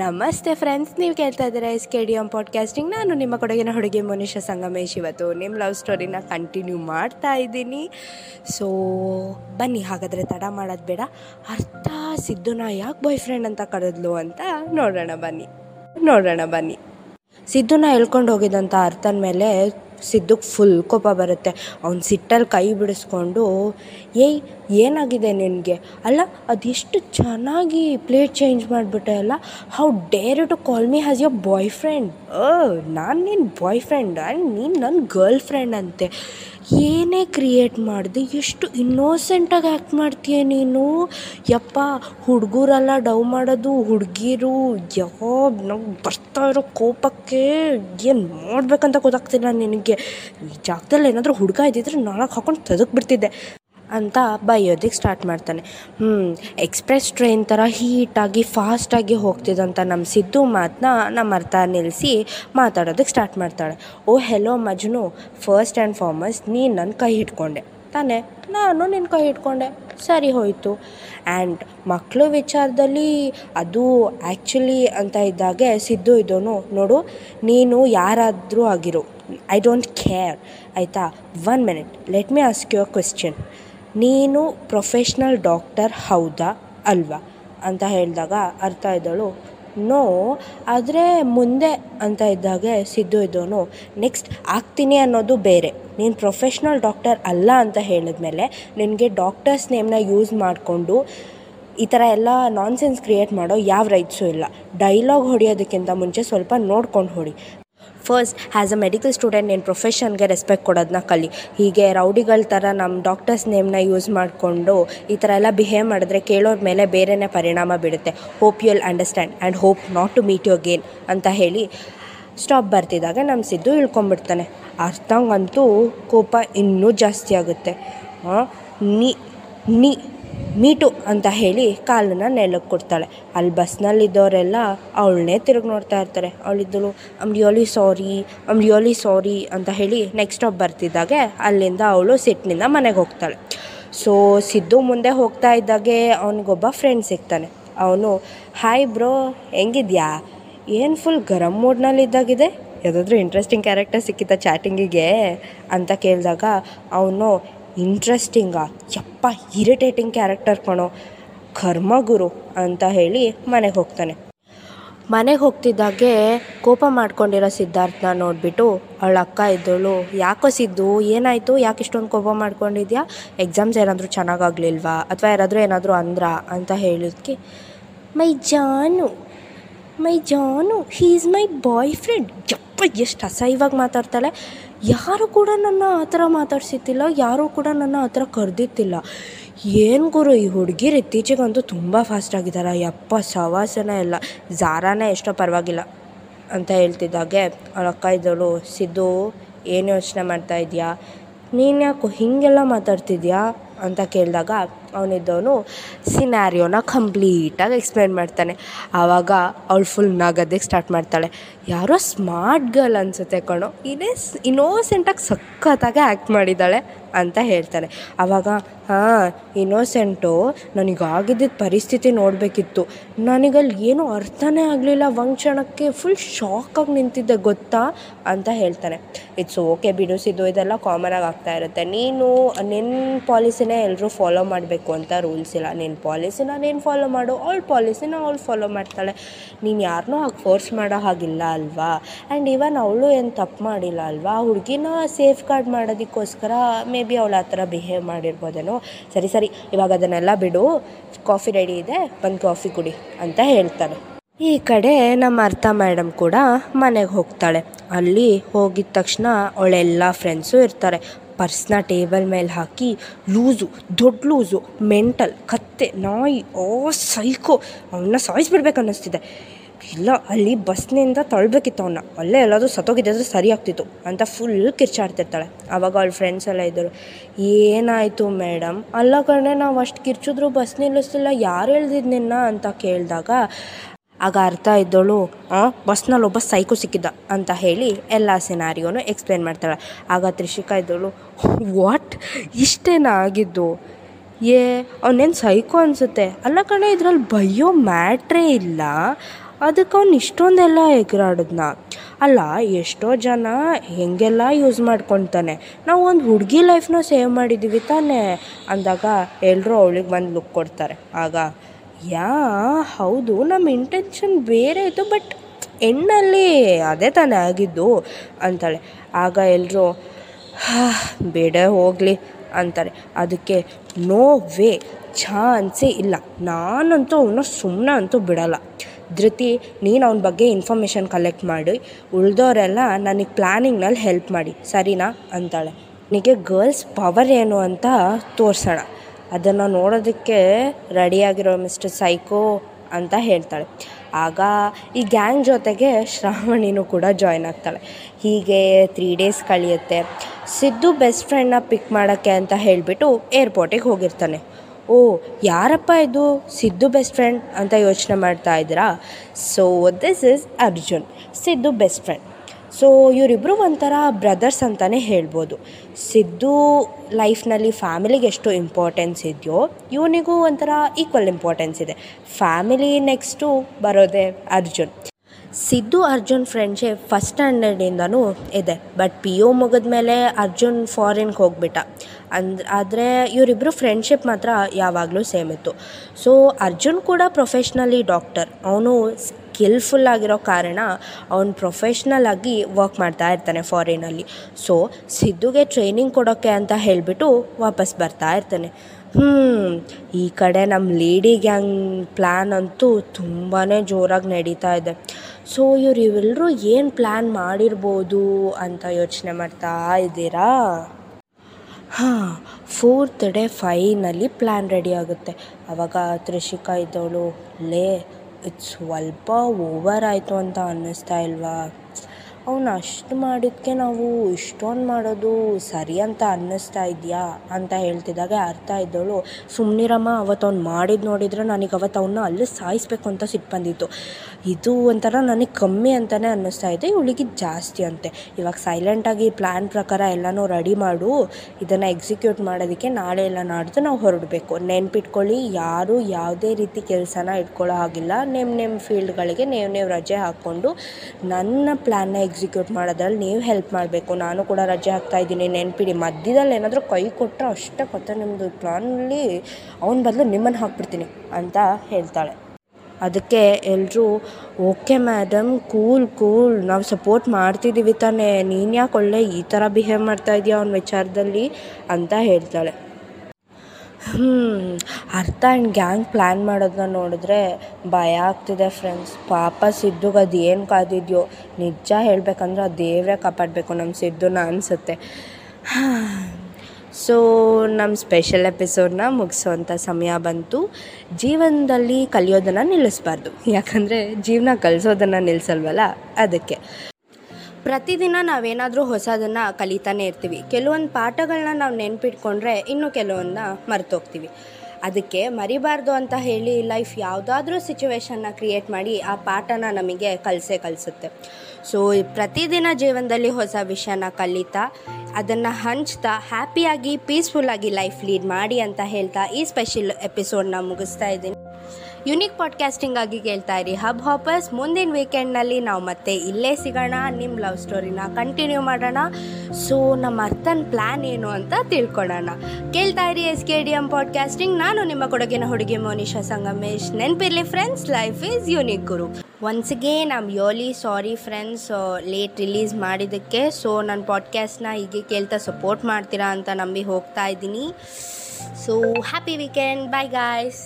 ನಮಸ್ತೆ ಫ್ರೆಂಡ್ಸ್, ನೀವು ಕೇಳ್ತಾ ಇದ್ದೀರಾ S K D M podcasting. ನಾನು ನಿಮ್ಮ ಕೊಡಗಿನ ಹುಡುಗಿ ಮನಿಷಾ ಸಂಗಮೇಶ್. ಇವತ್ತು ನಿಮ್ಮ ಲವ್ ಸ್ಟೋರಿನ ಕಂಟಿನ್ಯೂ ಮಾಡ್ತಾ ಇದ್ದೀನಿ. ಸೊ ಬನ್ನಿ, ಹಾಗಾದರೆ ತಡ ಮಾಡೋದು ಬೇಡ, ಅರ್ಥ ಸಿದ್ದುನ ಯಾಕೆ ಬಾಯ್ ಫ್ರೆಂಡ್ ಅಂತ ಕರೆದ್ಲು ಅಂತ ನೋಡೋಣ ಬನ್ನಿ. ಸಿದ್ದುನ ಹೇಳ್ಕೊಂಡು ಹೋಗಿದ್ದಂಥ ಅರ್ಥನ ಮೇಲೆ ಸಿದ್ದುಗೆ ಫುಲ್ ಕೋಪ ಬರುತ್ತೆ. ಅವ್ನು ಸಿಟ್ಟಲ್ಲಿ ಕೈ ಬಿಡಿಸ್ಕೊಂಡು, ಏನಾಗಿದೆ ನಿನಗೆ? ಅಲ್ಲ, ಅದೆಷ್ಟು ಚೆನ್ನಾಗಿ ಪ್ಲೇಟ್ ಚೇಂಜ್ ಮಾಡಿಬಿಟ್ಟೆ ಅಲ್ಲ, how dare you to call me has your boy friend? ನಾನು ನಿನ್ನ ಬಾಯ್ ಫ್ರೆಂಡ್ ಆ್ಯಂಡ್ ನೀನು ನನ್ನ ಗರ್ಲ್ ಫ್ರೆಂಡ್ ಅಂತೆ. ಏನೇ ಕ್ರಿಯೇಟ್ ಮಾಡಿದೆ, ಎಷ್ಟು ಇನ್ನೋಸೆಂಟಾಗಿ ಆ್ಯಕ್ಟ್ ಮಾಡ್ತೀಯ ನೀನು. ಯಪ್ಪ, ಹುಡುಗರೆಲ್ಲ ಡವ್ ಮಾಡೋದು, ಹುಡುಗಿರು ಯಾವಾಗ ನಂಗೆ ಬರ್ತಾ ಇರೋ ಕೋಪಕ್ಕೆ ಏನು ನೋಡ್ಬೇಕಂತ ಗೊತ್ತಾಗ್ತಿಲ್ಲ ನಿನಗೆ. ಈ ಜಾಗದಲ್ಲಿ ಏನಾದರೂ ಹುಡುಗ ಇದ್ದಿದ್ರೆ ನಾಲ್ಕು ಹಾಕೊಂಡು ತದಕ್ಬಿಡ್ತಿದ್ದೆ ಅಂತ ಬೈಯೋದಕ್ಕೆ ಸ್ಟಾರ್ಟ್ ಮಾಡ್ತಾನೆ. ಎಕ್ಸ್ಪ್ರೆಸ್ ಟ್ರೈನ್ ಥರ ಹೀಟಾಗಿ ಫಾಸ್ಟಾಗಿ ಹೋಗ್ತಿದ್ದಂಥ ನಮ್ಮ ಸಿದ್ದು ಮಾತನ್ನ ನಮ್ಮ ಅರ್ಥ ನಿಲ್ಲಿಸಿ ಮಾತಾಡೋದಕ್ಕೆ ಸ್ಟಾರ್ಟ್ ಮಾಡ್ತಾಳೆ. Oh hello Majnu, first and foremost ನೀನು ನನ್ನ ಕೈ ಹಿಡ್ಕೊಂಡೆ ತಾನೇ, ನಾನು ನಿನ್ನ ಕೈ ಹಿಡ್ಕೊಂಡೆ, ಸರಿ ಹೋಯಿತು. ಆ್ಯಂಡ್ ಮಕ್ಕಳು ವಿಚಾರದಲ್ಲಿ ಅದು ಆ್ಯಕ್ಚುಲಿ ಅಂತ ಇದ್ದಾಗೆ ಸಿದ್ದು ಇದ್ದೋನು ನೋಡು, ನೀನು ಯಾರಾದರೂ ಆಗಿರು, ಐ ಡೋಂಟ್ ಕೇರ್ ಆಯಿತಾ. One minute, let me ask you a question. ನೀನು ಪ್ರೊಫೆಷ್ನಲ್ ಡಾಕ್ಟರ್ ಹೌದಾ ಅಲ್ವಾ ಅಂತ ಹೇಳಿದಾಗ ಅರ್ಥ ಇದ್ದಳು ನೋ, ಆದರೆ ಮುಂದೆ ಅಂತ ಇದ್ದಾಗೆ ಸಿದ್ದು ಇದ್ದೋನು ನೆಕ್ಸ್ಟ್ ಆಗ್ತೀನಿ ಅನ್ನೋದು ಬೇರೆ, ನೀನು ಪ್ರೊಫೆಷ್ನಲ್ ಡಾಕ್ಟರ್ ಅಲ್ಲ ಅಂತ ಹೇಳಿದ್ಮೇಲೆ ನಿನಗೆ ಡಾಕ್ಟರ್ಸ್ ನೇಮ್ನ ಯೂಸ್ ಮಾಡಿಕೊಂಡು ಈ ಥರ ಎಲ್ಲ ನಾನ್ಸೆನ್ಸ್ ಕ್ರಿಯೇಟ್ ಮಾಡೋ ಯಾವ ರೈಟ್ಸು ಇಲ್ಲ. ಡೈಲಾಗ್ ಹೊಡೆಯೋದಕ್ಕಿಂತ ಮುಂಚೆ ಸ್ವಲ್ಪ ನೋಡ್ಕೊಂಡು ಹೊಡಿ. First as a medical student ನೀನು ಪ್ರೊಫೆಷನ್ಗೆ ರೆಸ್ಪೆಕ್ಟ್ ಕೊಡೋದನ್ನ ಕಲಿ. ಹೀಗೆ ರೌಡಿಗಳ ಥರ ನಮ್ಮ ಡಾಕ್ಟರ್ಸ್ ನೇಮ್ನ ಯೂಸ್ ಮಾಡಿಕೊಂಡು ಈ ಥರ ಎಲ್ಲ ಬಿಹೇವ್ ಮಾಡಿದ್ರೆ ಕೇಳೋರ ಮೇಲೆ ಬೇರೆಯೇ ಪರಿಣಾಮ ಬೀಳುತ್ತೆ. Hope you will understand and hope not to meet you again ಅಂತ ಹೇಳಿ ಸ್ಟಾಪ್ ಬರ್ತಿದ್ದಾಗ ನಮ್ಮ ಸಿದ್ದು ಇಳ್ಕೊಂಡ್ಬಿಡ್ತಾನೆ. ಅರ್ಥಂಗಂತೂ ಕೋಪ ಇನ್ನೂ ಜಾಸ್ತಿ ಆಗುತ್ತೆ. ನೀ ಮೀಟು ಅಂತ ಹೇಳಿ ಕಾಲನ್ನ ನೆಲಕ್ಕೆ ಕೊಡ್ತಾಳೆ. ಅಲ್ಲಿ ಬಸ್ನಲ್ಲಿದ್ದವರೆಲ್ಲ ಅವಳನ್ನೇ ತಿರುಗಿ ನೋಡ್ತಾ ಇರ್ತಾರೆ. ಅವಳಿದ್ದಳು ಐಮ್ ರಿಯಲಿ ಸಾರಿ ಅಂತ ಹೇಳಿ ನೆಕ್ಸ್ಟ್ ಸ್ಟಾಪ್ ಬರ್ತಿದ್ದಾಗೆ ಅಲ್ಲಿಂದ ಅವಳು ಸಿಟ್ಟಿನಿಂದ ಮನೆಗೆ ಹೋಗ್ತಾಳೆ. ಸೊ ಸಿದ್ದು ಮುಂದೆ ಹೋಗ್ತಾ ಇದ್ದಾಗೆ ಅವನಿಗೊಬ್ಬ ಫ್ರೆಂಡ್ ಸಿಗ್ತಾನೆ. ಅವನು, ಹಾಯ್ ಬ್ರೋ, ಹೆಂಗಿದ್ಯಾ? ಏನು ಫುಲ್ ಗರಂ ಮೂಡ್ನಲ್ಲಿದ್ದಾಗಿದೆ, ಯಾವುದಾದ್ರೂ ಇಂಟ್ರೆಸ್ಟಿಂಗ್ ಕ್ಯಾರೆಕ್ಟರ್ ಸಿಕ್ಕಿತ್ತಾ ಚಾಟಿಂಗಿಗೆ ಅಂತ ಕೇಳಿದಾಗ ಅವನು, ಇಂಟ್ರೆಸ್ಟಿಂಗಾ ಯಪ್ಪ, ಇರಿಟೇಟಿಂಗ್ ಕ್ಯಾರೆಕ್ಟರ್ ಕಣೋ, ಕರ್ಮಗುರು ಅಂತ ಹೇಳಿ ಮನೆಗೆ ಹೋಗ್ತಾನೆ. ಮನೆಗೆ ಹೋಗ್ತಿದ್ದಾಗೆ ಕೋಪ ಮಾಡ್ಕೊಂಡಿರೋ ಸಿದ್ಧಾರ್ಥನ ನೋಡಿಬಿಟ್ಟು ಅವಳ ಅಕ್ಕ ಇದ್ದಳು, ಯಾಕೋ ಸಿದ್ದು ಏನಾಯಿತು, ಯಾಕೆ ಇಷ್ಟೊಂದು ಕೋಪ ಮಾಡ್ಕೊಂಡಿದ್ಯಾ, ಎಕ್ಸಾಮ್ಸ್ ಏನಾದರೂ ಚೆನ್ನಾಗಾಗಲಿಲ್ವಾ ಅಥವಾ ಏನಾದರೂ ಅಂದ್ರಾ ಅಂತ ಹೇಳಿದ್ಕೆ, ಮೈ ಜಾನು he is my boy friend. ಯಪ್ಪ, ಎಷ್ಟು ಅಸಹ್ಯವಾಗಿ ಮಾತಾಡ್ತಾಳೆ. ಯಾರು ಕೂಡ ನನ್ನ ಆ ಥರ ಮಾತಾಡ್ಸಿದ್ದಿಲ್ಲ, ಯಾರೂ ಕೂಡ ನನ್ನ ಆ ಥರ ಕರೆದಿತ್ತಿಲ್ಲ. ಏನು ಗುರು ಈ ಹುಡುಗಿರು ಇತ್ತೀಚೆಗಂತೂ ತುಂಬ ಫಾಸ್ಟಾಗಿದ್ದಾರೆ. ಯಪ್ಪ, ಸವಾಸನೇ ಇಲ್ಲ, ಜಾರಾನೇ ಎಷ್ಟೋ ಪರವಾಗಿಲ್ಲ ಅಂತ ಹೇಳ್ತಿದ್ದಾಗೆ ಅವಳ ಅಕ್ಕ ಇದ್ದಳು, ಸಿದ್ದು ಏನು ಯೋಚನೆ ಮಾಡ್ತಾ ಇದೆಯಾ, ನೀನು ಯಾಕೋ ಹೀಗೆಲ್ಲ ಮಾತಾಡ್ತಿದ್ಯಾ ಅಂತ ಕೇಳಿದಾಗ ಅವನಿದ್ದವನು ಸಿನಾರಿಯೋನ ಕಂಪ್ಲೀಟಾಗಿ ಎಕ್ಸ್ಪ್ಲೇನ್ ಮಾಡ್ತಾನೆ. ಆವಾಗ ಅವಳು ಫುಲ್ ನಗೋದಕ್ಕೆ ಸ್ಟಾರ್ಟ್ ಮಾಡ್ತಾಳೆ. ಯಾರೋ ಸ್ಮಾರ್ಟ್ ಗರ್ಲ್ ಅನಿಸುತ್ತೆ ಕಣೋ, ಇನ್ನೋಸೆಂಟಾಗಿ ಸಖತ್ತಾಗೆ ಆ್ಯಕ್ಟ್ ಮಾಡಿದ್ದಾಳೆ ಅಂತ ಹೇಳ್ತಾನೆ. ಆವಾಗ ಹಾಂ, ಇನ್ನೋಸೆಂಟು, ನನಗಾಗಿದ್ದಿದ್ದ ಪರಿಸ್ಥಿತಿ ನೋಡಬೇಕಿತ್ತು, ನನಗಲ್ಲಿ ಏನೂ ಅರ್ಥನೇ ಆಗಲಿಲ್ಲ, ಒಂದು ಕ್ಷಣಕ್ಕೆ ಫುಲ್ ಶಾಕಾಗಿ ನಿಂತಿದ್ದೆ ಗೊತ್ತಾ ಅಂತ ಹೇಳ್ತಾನೆ. ಇಟ್ಸ್ ಓಕೆ ಬಿಡಿಸಿದ್ದು, ಇದೆಲ್ಲ ಕಾಮನಾಗಿ ಆಗ್ತಾ ಇರುತ್ತೆ. ನೀನು ನಿನ್ನ ಪಾಲಿಸಿನೇ ಎಲ್ಲರೂ ಫಾಲೋ ಮಾಡಬೇಕು ಅಂತ ರೂಲ್ಸ್ ಇಲ್ಲ. ನಿನ್ನ ಪಾಲಿಸಿನ ನೀನು ಫಾಲೋ ಮಾಡು, ಅವಳ ಪಾಲಿಸಿನ ಅವಳು ಫಾಲೋ ಮಾಡ್ತಾಳೆ. ನೀನು ಯಾರನ್ನೂ ಹಾಗೆ ಫೋರ್ಸ್ ಮಾಡೋ ಹಾಗಿಲ್ಲ ಅಲ್ವಾ. ಆ್ಯಂಡ್ ಈವನ್ ಅವಳು ಏನು ತಪ್ಪು ಮಾಡಿಲ್ಲ ಅಲ್ವಾ, ಹುಡುಗಿನ ಸೇಫ್ ಗಾರ್ಡ್ ಮಾಡೋದಕ್ಕೋಸ್ಕರ ಮೇ ಬಿ ಅವಳು ಆ ಥರ ಬಿಹೇವ್ ಮಾಡಿರ್ಬೋದೇನೋ. ಸರಿ ಇವಾಗ ಅದನ್ನೆಲ್ಲ ಬಿಡು, ಕಾಫಿ ರೆಡಿ ಇದೆ, ಬಂದು ಕಾಫಿ ಕುಡಿ ಅಂತ ಹೇಳ್ತಾನೆ. ಈ ಕಡೆ ನಮ್ಮ ಅರ್ಥ ಮೇಡಮ್ ಕೂಡ ಮನೆಗೆ ಹೋಗ್ತಾಳೆ. ಅಲ್ಲಿ ಹೋಗಿದ ತಕ್ಷಣ ಅವಳೆಲ್ಲ ಫ್ರೆಂಡ್ಸು ಇರ್ತಾರೆ. ಪರ್ಸ್ನ ಟೇಬಲ್ ಮೇಲೆ ಹಾಕಿ ದೊಡ್ಡ ಲೂಸು ಮೆಂಟಲ್ ಕತ್ತೆ ನಾಯಿ, ಓ ಸೈಕೋ, ಅವನ್ನ ಸಾಯಿಸ್ಬಿಡ್ಬೇಕು ಅನ್ನಿಸ್ತಿದೆ. ಇಲ್ಲ, ಅಲ್ಲಿ ಬಸ್ನಿಂದ ತೊಳ್ಬೇಕಿತ್ತು ಅವನ್ನ, ಅಲ್ಲೇ ಎಲ್ಲಾದರೂ ಸತ್ತೋಗಿದ್ದರೆ ಸರಿ ಆಗ್ತಿತ್ತು ಅಂತ ಫುಲ್ ಕಿರ್ಚಾಡ್ತಿರ್ತಾಳೆ. ಆವಾಗ ಅವಳ ಫ್ರೆಂಡ್ಸ್ ಎಲ್ಲ ಇದ್ದರು, ಏನಾಯಿತು ಮೇಡಮ್? ಅಲ್ಲ ಕಣೆ, ನಾವು ಅಷ್ಟು ಕಿರ್ಚಿದ್ರು ಬಸ್ ನಿಲ್ಲಿಸ್ತಿಲ್ಲ, ಯಾರು ಹೇಳ್ದಿದ್ದು ನಿನ್ನ ಅಂತ ಕೇಳಿದಾಗ ಆಗ ಅರ್ಥ ಇದ್ದಳು, ಬಸ್ನಲ್ಲಿ ಒಬ್ಬ ಸೈಕೋ ಸಿಕ್ಕಿದ್ದ ಅಂತ ಹೇಳಿ ಎಲ್ಲ ಸಿನಾರಿಯೋನು ಎಕ್ಸ್ಪ್ಲೇನ್ ಮಾಡ್ತಾಳೆ. ಆಗ ತ್ರಿಷಿಕಾ ಇದ್ದಳು, ವಾಟ್, ಇಷ್ಟೇನ ಆಗಿದ್ದು? ಅವನೇನು ಸೈಕೋ ಅನಿಸುತ್ತೆ. ಅಲ್ಲ ಕಣೆ, ಇದರಲ್ಲಿ ಬಯ್ಯೋ ಮ್ಯಾಟ್ರೇ ಇಲ್ಲ, ಅದಕ್ಕೆ ಅವ್ನು ಇಷ್ಟೊಂದೆಲ್ಲ ಎಗರಾಡದ್ನ. ಅಲ್ಲ, ಎಷ್ಟೋ ಜನ ಹೆಂಗೆಲ್ಲ ಯೂಸ್ ಮಾಡ್ಕೊತಾನೆ, ನಾವು ಒಂದು ಹುಡುಗಿ ಲೈಫ್ನ ಸೇವ್ ಮಾಡಿದ್ದೀವಿ ತಾನೇ ಅಂದಾಗ ಎಲ್ಲರೂ ಅವಳಿಗೆ ಬಂದು ಲುಕ್ ಕೊಡ್ತಾರೆ. ಆಗ ಯಾ ಹೌದು, ನಮ್ಮ ಇಂಟೆನ್ಷನ್ ಬೇರೆ ಇತ್ತು, ಬಟ್ ಹೆಣ್ಣಲ್ಲಿ ಅದೇ ತಾನೇ ಆಗಿದ್ದು ಅಂತಾಳೆ. ಆಗ ಎಲ್ಲರೂ ಬೇಡ ಹೋಗಲಿ ಅಂತಾರೆ. ಅದಕ್ಕೆ ನೋ ವೇ, ಚಾನ್ಸೇ ಇಲ್ಲ, ನಾನಂತೂ ಅವನ್ನ ಸುಮ್ಮನೆ ಅಂತೂ ಬಿಡೋಲ್ಲ. ಧೃತಿ, ನೀನು ಅವನ ಬಗ್ಗೆ ಇನ್ಫಾರ್ಮೇಷನ್ ಕಲೆಕ್ಟ್ ಮಾಡಿ, ಉಳ್ದೋರೆಲ್ಲ ನನಗೆ ಪ್ಲ್ಯಾನಿಂಗ್ನಲ್ಲಿ ಹೆಲ್ಪ್ ಮಾಡಿ, ಸರಿನಾ ಅಂತಾಳೆ. ನನಗೆ ಗರ್ಲ್ಸ್ ಪವರ್ ಏನು ಅಂತ ತೋರಿಸೋಣ, ಅದನ್ನು ನೋಡೋದಕ್ಕೆ ರೆಡಿಯಾಗಿರೋ ಮಿಸ್ಟರ್ ಸೈಕೋ ಅಂತ ಹೇಳ್ತಾಳೆ. ಆಗ ಈ ಗ್ಯಾಂಗ್ ಜೊತೆಗೆ ಶ್ರಾವಣಿನೂ ಕೂಡ ಜಾಯ್ನ್ ಆಗ್ತಾಳೆ. ಹೀಗೆ 3 days ಕಳೆಯುತ್ತೆ. ಸಿದ್ದು ಬೆಸ್ಟ್ ಫ್ರೆಂಡ್ನ ಪಿಕ್ ಮಾಡೋಕ್ಕೆ ಅಂತ ಹೇಳಿಬಿಟ್ಟು ಏರ್ಪೋರ್ಟಿಗೆ ಹೋಗಿರ್ತಾನೆ. ಓ, ಯಾರಪ್ಪ ಇದು ಸಿದ್ದು ಬೆಸ್ಟ್ ಫ್ರೆಂಡ್ ಅಂತ ಯೋಚನೆ ಮಾಡ್ತಾ ಇದ್ದೀರಾ? So this is Arjun, Siddu best friend. So ಇವರಿಬ್ಬರು ಒಂಥರ ಬ್ರದರ್ಸ್ ಅಂತಲೇ ಹೇಳ್ಬೋದು. ಸಿದ್ದು ಲೈಫ್ನಲ್ಲಿ ಫ್ಯಾಮಿಲಿಗೆ ಎಷ್ಟು ಇಂಪಾರ್ಟೆನ್ಸ್ ಇದೆಯೋ, ಇವನಿಗೂ ಒಂಥರ ಈಕ್ವಲ್ ಇಂಪಾರ್ಟೆನ್ಸ್ ಇದೆ. ಫ್ಯಾಮಿಲಿ ನೆಕ್ಸ್ಟು ಬರೋದೆ ಅರ್ಜುನ್. ಸಿದ್ದು ಅರ್ಜುನ್ ಫ್ರೆಂಡ್ಶಿಪ್ ಫಸ್ಟ್ ಸ್ಟ್ಯಾಂಡರ್ಡಿಂದನೂ ಇದೆ. ಬಟ್ PO ಮುಗಿದ ಮೇಲೆ ಅರ್ಜುನ್ ಫಾರಿನ್ಗೆ ಹೋಗ್ಬಿಟ್ಟ. ಆದರೆ ಇವರಿಬ್ಬರು ಫ್ರೆಂಡ್ಶಿಪ್ ಮಾತ್ರ ಯಾವಾಗಲೂ ಸೇಮ್ ಇತ್ತು. ಸೊ ಅರ್ಜುನ್ ಕೂಡ ಪ್ರೊಫೆಷ್ನಲಿ ಡಾಕ್ಟರ್, ಅವನು ಸ್ಕಿಲ್ಫುಲ್ ಆಗಿರೋ ಕಾರಣ ಅವನು ಪ್ರೊಫೆಷ್ನಲ್ ಆಗಿ ವರ್ಕ್ ಮಾಡ್ತಾ ಇರ್ತಾನೆ ಫಾರಿನಲ್ಲಿ. ಸೊ ಸಿದ್ದುಗೆ ಟ್ರೈನಿಂಗ್ ಕೊಡೋಕ್ಕೆ ಅಂತ ಹೇಳಿಬಿಟ್ಟು ವಾಪಸ್ ಬರ್ತಾ ಇರ್ತಾನೆ. ಈ ಕಡೆ ನಮ್ಮ ಲೇಡಿ ಗ್ಯಾಂಗ್ ಪ್ಲ್ಯಾನ್ ಅಂತೂ ತುಂಬಾ ಜೋರಾಗಿ ನಡೀತಾ ಇದೆ. ಸೊ ಇವರೆಲ್ಲರೂ ಏನು ಪ್ಲ್ಯಾನ್ ಮಾಡಿರ್ಬೋದು ಅಂತ ಯೋಚನೆ ಮಾಡ್ತಾ ಇದ್ದೀರಾ? ಹಾಂ, 4th day finally plan ready ಆಗುತ್ತೆ. ಆವಾಗ ತ್ರಿಷಿಕಾ ಇದ್ದವಳು, ಲೇ ಇದು ಸ್ವಲ್ಪ ಓವರ್ ಆಯಿತು ಅಂತ ಅನ್ನಿಸ್ತಾ ಇಲ್ವಾ? ಅವನು ಅಷ್ಟು ಮಾಡಿದ್ದಕ್ಕೆ ನಾವು ಇಷ್ಟೊಂದು ಮಾಡೋದು ಸರಿ ಅಂತ ಅನ್ನಿಸ್ತಾ ಇದೆಯಾ ಅಂತ ಹೇಳ್ತಿದ್ದಾಗೆ ಅರ್ಥ ಇದ್ದವಳು, ಸುಮ್ಮನಿರಮ್ಮ, ಅವತ್ತು ಅವ್ನು ಮಾಡಿದ್ದು ನೋಡಿದರೆ ನನಗೆ ಅವತ್ತು ಅವನ್ನ ಅಲ್ಲಿ ಸಾಯಿಸ್ಬೇಕು ಅಂತ ಸಿಟ್ಟು ಬಂದಿತ್ತು. ಇದು ಒಂಥರ ನನಗೆ ಕಮ್ಮಿ ಅಂತಲೇ ಅನ್ನಿಸ್ತಾ ಇದೆ, ಇವಳಿಗೆ ಜಾಸ್ತಿ ಅಂತೆ. ಇವಾಗ ಸೈಲೆಂಟಾಗಿ ಪ್ಲ್ಯಾನ್ ಪ್ರಕಾರ ಎಲ್ಲನೂ ರೆಡಿ ಮಾಡು, ಇದನ್ನು ಎಕ್ಸಿಕ್ಯೂಟ್ ಮಾಡೋದಕ್ಕೆ ನಾಳೆ ಎಲ್ಲ ನಾಡ್ದು ನಾವು ಹೊರಡಬೇಕು. ನೆನ್ಪಿಟ್ಕೊಳ್ಳಿ, ಯಾರೂ ಯಾವುದೇ ರೀತಿ ಕೆಲಸನ ಇಟ್ಕೊಳ್ಳೋ ಹಾಗಿಲ್ಲ. ನಿಮ್ಮ ಫೀಲ್ಡ್ಗಳಿಗೆ ನೀವು ರಜೆ ಹಾಕ್ಕೊಂಡು ನನ್ನ ಪ್ಲ್ಯಾನ್ನ ಎಕ್ಸಿಕ್ಯೂಟ್ ಮಾಡೋದ್ರಲ್ಲಿ ನೀವು ಹೆಲ್ಪ್ ಮಾಡಬೇಕು. ನಾನು ಕೂಡ ರಜೆ ಹಾಕ್ತಾಯಿದ್ದೀನಿ, ನೆನ್ಪಿಡಿ. ಮಧ್ಯದಲ್ಲಿ ಏನಾದರೂ ಕೈ ಕೊಟ್ಟರೆ ಅಷ್ಟೇ ಕೊತ್ತ ನಿಮ್ಮದು ಪ್ಲಾನಲ್ಲಿ ಅವನ ಬದಲು ನಿಮ್ಮನ್ನು ಹಾಕ್ಬಿಡ್ತೀನಿ ಅಂತ ಹೇಳ್ತಾಳೆ. ಅದಕ್ಕೆ ಎಲ್ಲರೂ ಓಕೆ ಮೇಡಮ್, ಕೂಲ್ ಕೂಲ್, ನಾವು ಸಪೋರ್ಟ್ ಮಾಡ್ತಿದ್ದೀವಿ ತಾನೇ, ನೀನು ಯಾಕೆ ಒಳ್ಳೆ ಈ ಥರ ಬಿಹೇವ್ ಮಾಡ್ತಾ ಇದೆಯಾ ಅವನ ವಿಚಾರದಲ್ಲಿ ಅಂತ ಹೇಳ್ತಾಳೆ. ಅರ್ಥ ಆ್ಯಂಡ್ ಗ್ಯಾಂಗ್ ಪ್ಲ್ಯಾನ್ ಮಾಡೋದನ್ನ ನೋಡಿದ್ರೆ ಭಯ ಆಗ್ತಿದೆ ಫ್ರೆಂಡ್ಸ್. ಪಾಪ ಸಿದ್ದುಗೆ ಅದು ಏನು ಕಾದಿದೆಯೋ, ನಿಜ ಹೇಳಬೇಕಂದ್ರೆ ಆ ದೇವರೇ ಕಾಪಾಡಬೇಕು ನಮ್ಮ ಸಿದ್ದುನ ಅನಿಸುತ್ತೆ. ಸೊ ನಮ್ಮ ಸ್ಪೆಷಲ್ ಎಪಿಸೋಡ್ನ ಮುಗಿಸೋವಂಥ ಸಮಯ ಬಂತು. ಜೀವನದಲ್ಲಿ ಕಲಿಯೋದನ್ನು ನಿಲ್ಲಿಸಬಾರ್ದು, ಯಾಕಂದರೆ ಜೀವನ ಕಲಿಸೋದನ್ನು ನಿಲ್ಲಿಸಲ್ವಲ್ಲ. ಅದಕ್ಕೆ ಪ್ರತಿದಿನ ನಾವೇನಾದರೂ ಹೊಸದನ್ನು ಕಲಿತಾನೇ ಇರ್ತೀವಿ. ಕೆಲವೊಂದು ಪಾಠಗಳನ್ನ ನಾವು ನೆನ್ಪಿಟ್ಕೊಂಡ್ರೆ ಇನ್ನೂ ಕೆಲವೊಂದನ್ನ ಮರೆತೋಗ್ತೀವಿ. ಅದಕ್ಕೆ ಮರಿಬಾರ್ದು ಅಂತ ಹೇಳಿ ಲೈಫ್ ಯಾವುದಾದ್ರೂ ಸಿಚುವೇಷನ್ನ ಕ್ರಿಯೇಟ್ ಮಾಡಿ ಆ ಪಾಠನ ನಮಗೆ ಕಲಿಸುತ್ತೆ. ಸೊ ಪ್ರತಿದಿನ ಜೀವನದಲ್ಲಿ ಹೊಸ ವಿಷಯನ ಕಲಿತಾ, ಅದನ್ನು ಹಂಚ್ತಾ, ಹ್ಯಾಪಿಯಾಗಿ, ಪೀಸ್ಫುಲ್ಲಾಗಿ ಲೈಫ್ ಲೀಡ್ ಮಾಡಿ ಅಂತ ಹೇಳ್ತಾ ಈ ಸ್ಪೆಷಲ್ ಎಪಿಸೋಡ್ನ ಮುಗಿಸ್ತಾ ಇದ್ದೀನಿ. ಯುನಿಕ್ ಪಾಡ್ಕಾಸ್ಟಿಂಗ್ ಆಗಿ ಕೇಳ್ತಾ ಇರಿ ಹಬ್ ಹಾಪರ್ಸ್. ಮುಂದಿನ ವೀಕೆಂಡ್ನಲ್ಲಿ ನಾವು ಮತ್ತೆ ಇಲ್ಲೇ ಸಿಗೋಣ, ನಿಮ್ಮ ಲವ್ ಸ್ಟೋರಿನ ಕಂಟಿನ್ಯೂ ಮಾಡೋಣ. ಸೊ ನಮ್ಮ ಅರ್ಥನ ಪ್ಲ್ಯಾನ್ ಏನು ಅಂತ ತಿಳ್ಕೊಳ್ಳೋಣ. ಕೇಳ್ತಾ ಇರಿ SKDM ಪಾಡ್ಕಾಸ್ಟಿಂಗ್. ನಾನು ನಿಮ್ಮ ಕೊಡಗಿನ ಹುಡುಗಿ ಮನಿಷಾ ಸಂಗಮೇಶ್. ನೆನಪಿರಲಿ ಫ್ರೆಂಡ್ಸ್, ಲೈಫ್ ಈಸ್ ಯುನಿಕ್ ಗುರು. Once again I am really sorry friends late release ಮಾಡಿದ್ದಕ್ಕೆ. ಸೊ ನನ್ನ ಪಾಡ್ಕಾಸ್ಟ್ನ ಹೀಗೆ ಕೇಳ್ತಾ ಸಪೋರ್ಟ್ ಮಾಡ್ತೀರಾ ಅಂತ ನಂಬಿ ಹೋಗ್ತಾ ಇದ್ದೀನಿ. So happy weekend, bye guys.